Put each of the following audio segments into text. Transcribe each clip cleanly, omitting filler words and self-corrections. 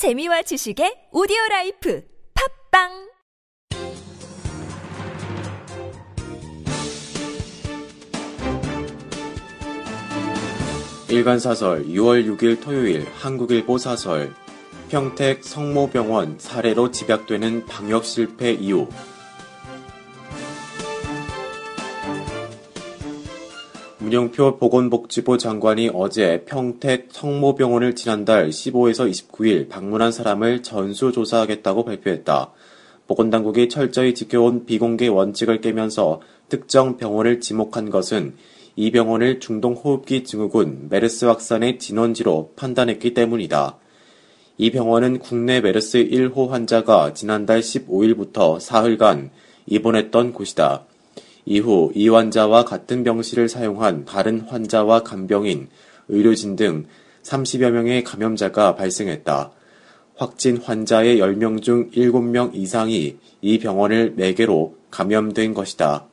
재미와 지식의 오디오라이프 팟빵 일간사설 6월 6일 토요일 한국일보 사설 평택 성모병원 사례로 집약되는 방역 실패 이유. 문형표 보건복지부 장관이 어제 평택 성모병원을 지난달 15에서 29일 방문한 사람을 전수조사하겠다고 발표했다. 보건당국이 철저히 지켜온 비공개 원칙을 깨면서 특정 병원을 지목한 것은 이 병원을 중동호흡기 증후군 메르스 확산의 진원지로 판단했기 때문이다. 이 병원은 국내 메르스 1호 환자가 지난달 15일부터 사흘간 입원했던 곳이다. 이후 이 환자와 같은 병실을 사용한 다른 환자와 간병인, 의료진 등 30여 명의 감염자가 발생했다. 확진 환자의 10명 중 7명 이상이 이 병원을 4개로 감염된 것이다.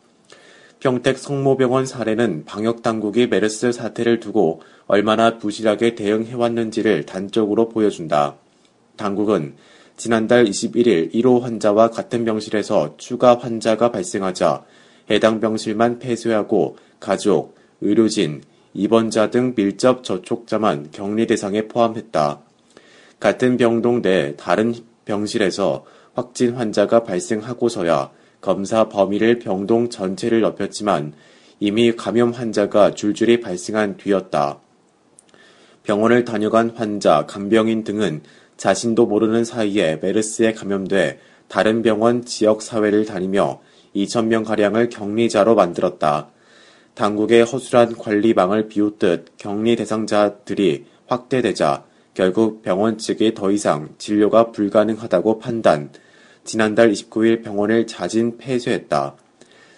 평택 성모병원 사례는 방역당국이 메르스 사태를 두고 얼마나 부실하게 대응해왔는지를 단적으로 보여준다. 당국은 지난달 21일 1호 환자와 같은 병실에서 추가 환자가 발생하자 해당 병실만 폐쇄하고 가족, 의료진, 입원자 등 밀접 접촉자만 격리 대상에 포함했다. 같은 병동 내 다른 병실에서 확진 환자가 발생하고서야 검사 범위를 병동 전체를 넓혔지만 이미 감염 환자가 줄줄이 발생한 뒤였다. 병원을 다녀간 환자, 간병인 등은 자신도 모르는 사이에 메르스에 감염돼 다른 병원 지역사회를 다니며 2,000명가량을 격리자로 만들었다. 당국의 허술한 관리망을 비웃듯 격리 대상자들이 확대되자 결국 병원 측이 더 이상 진료가 불가능하다고 판단, 지난달 29일 병원을 자진 폐쇄했다.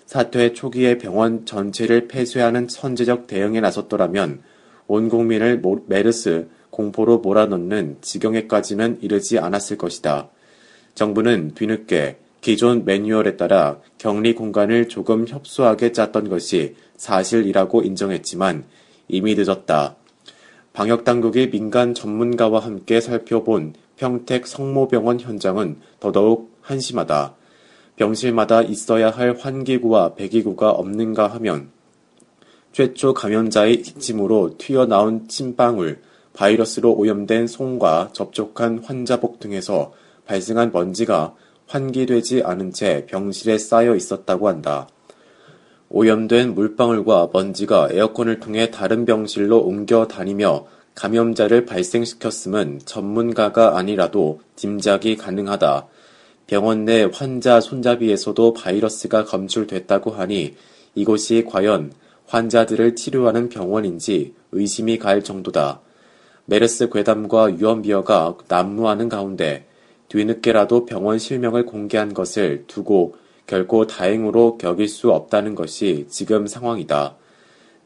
사태 초기에 병원 전체를 폐쇄하는 선제적 대응에 나섰더라면 온 국민을 메르스 공포로 몰아넣는 지경에까지는 이르지 않았을 것이다. 정부는 뒤늦게 기존 매뉴얼에 따라 격리 공간을 조금 협소하게 짰던 것이 사실이라고 인정했지만 이미 늦었다. 방역당국이 민간 전문가와 함께 살펴본 평택 성모병원 현장은 더더욱 한심하다. 병실마다 있어야 할 환기구와 배기구가 없는가 하면 최초 감염자의 기침으로 튀어나온 침방울, 바이러스로 오염된 손과 접촉한 환자복 등에서 발생한 먼지가 환기되지 않은 채 병실에 쌓여 있었다고 한다. 오염된 물방울과 먼지가 에어컨을 통해 다른 병실로 옮겨 다니며 감염자를 발생시켰음은 전문가가 아니라도 짐작이 가능하다. 병원 내 환자 손잡이에서도 바이러스가 검출됐다고 하니 이곳이 과연 환자들을 치료하는 병원인지 의심이 갈 정도다. 메르스 괴담과 유언비어가 난무하는 가운데 뒤늦게라도 병원 실명을 공개한 것을 두고 결코 다행으로 겨길 수 없다는 것이 지금 상황이다.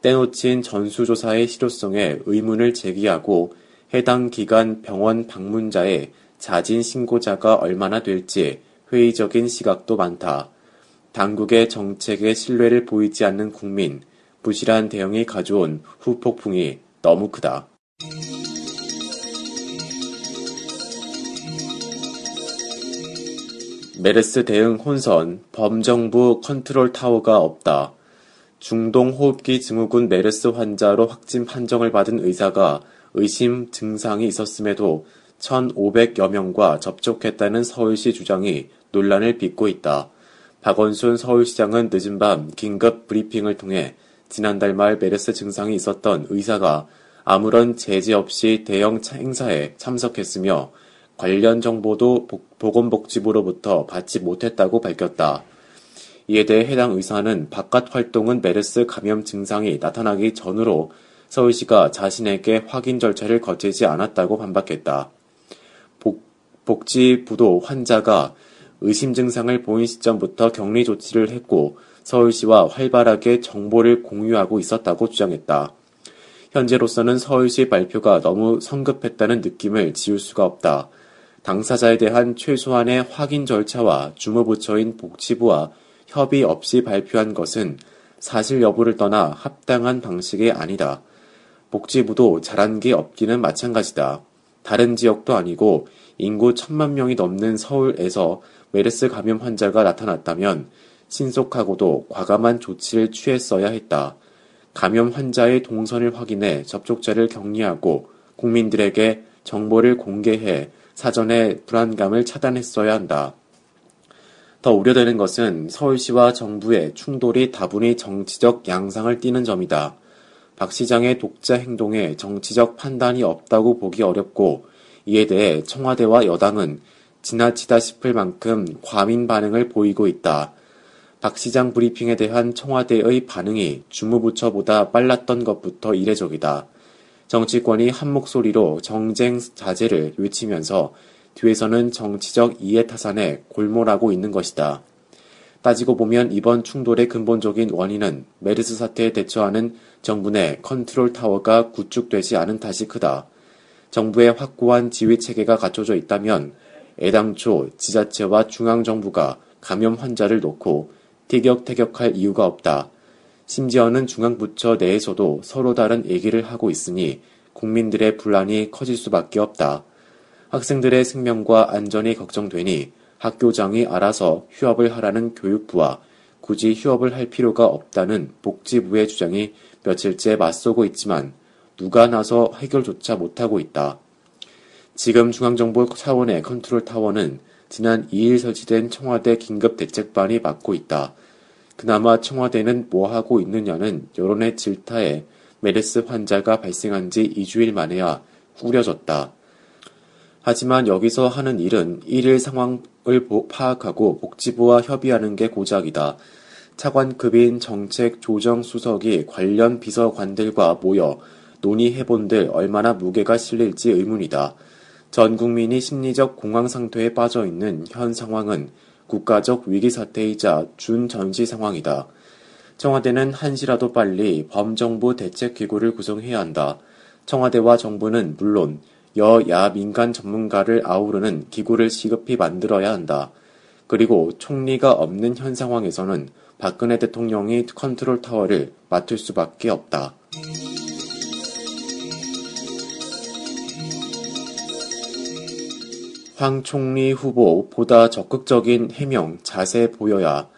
때놓친 전수조사의 실효성에 의문을 제기하고 해당 기간 병원 방문자의 자진 신고자가 얼마나 될지 회의적인 시각도 많다. 당국의 정책에 신뢰를 보이지 않는 국민, 부실한 대응이 가져온 후폭풍이 너무 크다. 메르스 대응 혼선, 범정부 컨트롤타워가 없다. 중동호흡기 증후군 메르스 환자로 확진 판정을 받은 의사가 의심 증상이 있었음에도 1,500여 명과 접촉했다는 서울시 주장이 논란을 빚고 있다. 박원순 서울시장은 늦은 밤 긴급 브리핑을 통해 지난달 말 메르스 증상이 있었던 의사가 아무런 제재 없이 대형 행사에 참석했으며 관련 정보도 보건복지부로부터 받지 못했다고 밝혔다. 이에 대해 해당 의사는 바깥 활동은 메르스 감염 증상이 나타나기 전으로 서울시가 자신에게 확인 절차를 거치지 않았다고 반박했다. 복지부도 환자가 의심 증상을 보인 시점부터 격리 조치를 했고 서울시와 활발하게 정보를 공유하고 있었다고 주장했다. 현재로서는 서울시 발표가 너무 성급했다는 느낌을 지울 수가 없다. 당사자에 대한 최소한의 확인 절차와 주무부처인 복지부와 협의 없이 발표한 것은 사실 여부를 떠나 합당한 방식이 아니다. 복지부도 잘한 게 없기는 마찬가지다. 다른 지역도 아니고 인구 1,000만 명이 넘는 서울에서 메르스 감염 환자가 나타났다면 신속하고도 과감한 조치를 취했어야 했다. 감염 환자의 동선을 확인해 접촉자를 격리하고 국민들에게 정보를 공개해 사전에 불안감을 차단했어야 한다. 더 우려되는 것은 서울시와 정부의 충돌이 다분히 정치적 양상을 띠는 점이다. 박 시장의 독자 행동에 정치적 판단이 없다고 보기 어렵고 이에 대해 청와대와 여당은 지나치다 싶을 만큼 과민 반응을 보이고 있다. 박 시장 브리핑에 대한 청와대의 반응이 주무부처보다 빨랐던 것부터 이례적이다. 정치권이 한 목소리로 정쟁 자제를 외치면서 뒤에서는 정치적 이해타산에 골몰하고 있는 것이다. 따지고 보면 이번 충돌의 근본적인 원인은 메르스 사태에 대처하는 정부 내 컨트롤타워가 구축되지 않은 탓이 크다. 정부의 확고한 지휘체계가 갖춰져 있다면 애당초 지자체와 중앙정부가 감염 환자를 놓고 티격태격할 이유가 없다. 심지어는 중앙부처 내에서도 서로 다른 얘기를 하고 있으니 국민들의 분란이 커질 수밖에 없다. 학생들의 생명과 안전이 걱정되니 학교장이 알아서 휴업을 하라는 교육부와 굳이 휴업을 할 필요가 없다는 복지부의 주장이 며칠째 맞서고 있지만 누가 나서 해결조차 못하고 있다. 지금 중앙정부 차원의 컨트롤타워는 지난 2일 설치된 청와대 긴급대책반이 맡고 있다. 그나마 청와대는 뭐하고 있느냐는 여론의 질타에 메르스 환자가 발생한 지 2주일 만에야 꾸려졌다. 하지만 여기서 하는 일은 1일 상황을 파악하고 복지부와 협의하는 게 고작이다. 차관급인 정책조정수석이 관련 비서관들과 모여 논의해본들 얼마나 무게가 실릴지 의문이다. 전 국민이 심리적 공황 상태에 빠져있는 현 상황은 국가적 위기 사태이자 준전시 상황이다. 청와대는 한시라도 빨리 범정부 대책기구를 구성해야 한다. 청와대와 정부는 물론 여야 민간 전문가를 아우르는 기구를 시급히 만들어야 한다. 그리고 총리가 없는 현 상황에서는 박근혜 대통령이 컨트롤타워를 맡을 수밖에 없다. 황 총리 후보 보다 적극적인 해명, 자세 보여야.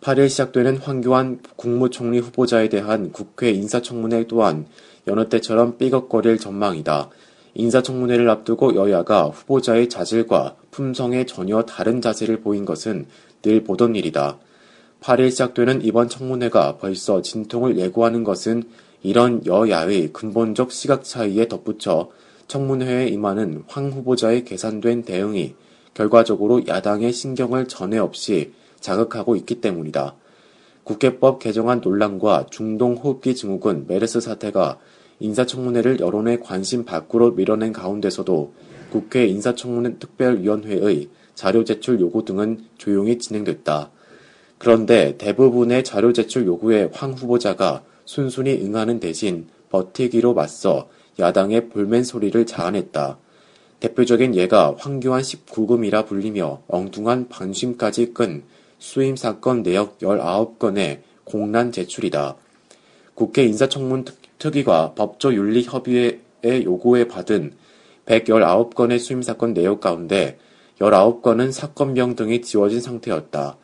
8일 시작되는 황교안 국무총리 후보자에 대한 국회 인사청문회 또한 여느 때처럼 삐걱거릴 전망이다. 인사청문회를 앞두고 여야가 후보자의 자질과 품성에 전혀 다른 자세를 보인 것은 늘 보던 일이다. 8일 시작되는 이번 청문회가 벌써 진통을 예고하는 것은 이런 여야의 근본적 시각 차이에 덧붙여 청문회에 임하는 황 후보자의 계산된 대응이 결과적으로 야당의 신경을 전해 없이 자극하고 있기 때문이다. 국회법 개정안 논란과 중동호흡기 증후군 메르스 사태가 인사청문회를 여론의 관심 밖으로 밀어낸 가운데서도 국회 인사청문회 특별위원회의 자료 제출 요구 등은 조용히 진행됐다. 그런데 대부분의 자료 제출 요구에 황 후보자가 순순히 응하는 대신 버티기로 맞서 야당의 볼멘 소리를 자아냈다. 대표적인 예가 황교안 19금이라 불리며 엉뚱한 반심까지 끈 수임 사건 내역 19건의 공란 제출이다. 국회 인사청문 특위가 법조윤리협의회의 요구에 받은 119건의 수임 사건 내역 가운데 19건은 사건명 등이 지워진 상태였다.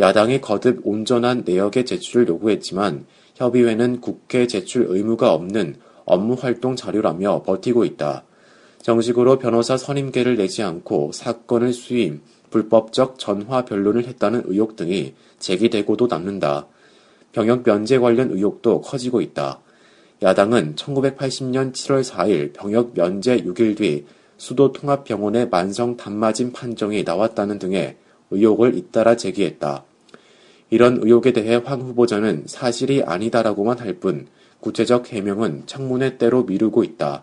야당이 거듭 온전한 내역의 제출을 요구했지만 협의회는 국회 제출 의무가 없는 업무활동 자료라며 버티고 있다. 정식으로 변호사 선임계를 내지 않고 사건을 수임, 불법적 전화 변론을 했다는 의혹 등이 제기되고도 남는다. 병역 면제 관련 의혹도 커지고 있다. 야당은 1980년 7월 4일 병역 면제 6일 뒤 수도통합병원의 만성 담마진 판정이 나왔다는 등의 의혹을 잇따라 제기했다. 이런 의혹에 대해 황 후보자는 사실이 아니다라고만 할 뿐 구체적 해명은 청문회 때로 미루고 있다.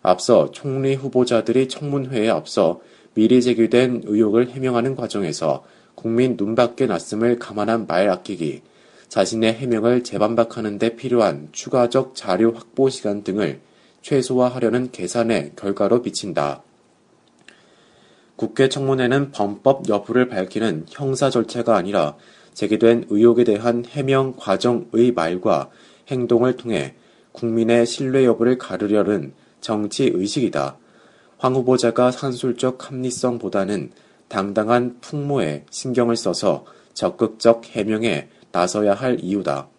앞서 총리 후보자들이 청문회에 앞서 미리 제기된 의혹을 해명하는 과정에서 국민 눈밖에 났음을 감안한 말 아끼기, 자신의 해명을 재반박하는 데 필요한 추가적 자료 확보 시간 등을 최소화하려는 계산의 결과로 비친다. 국회 청문회는 범법 여부를 밝히는 형사 절차가 아니라 제기된 의혹에 대한 해명 과정의 말과 행동을 통해 국민의 신뢰 여부를 가르려는 정치 의식이다. 황 후보자가 산술적 합리성보다는 당당한 풍모에 신경을 써서 적극적 해명에 나서야 할 이유다.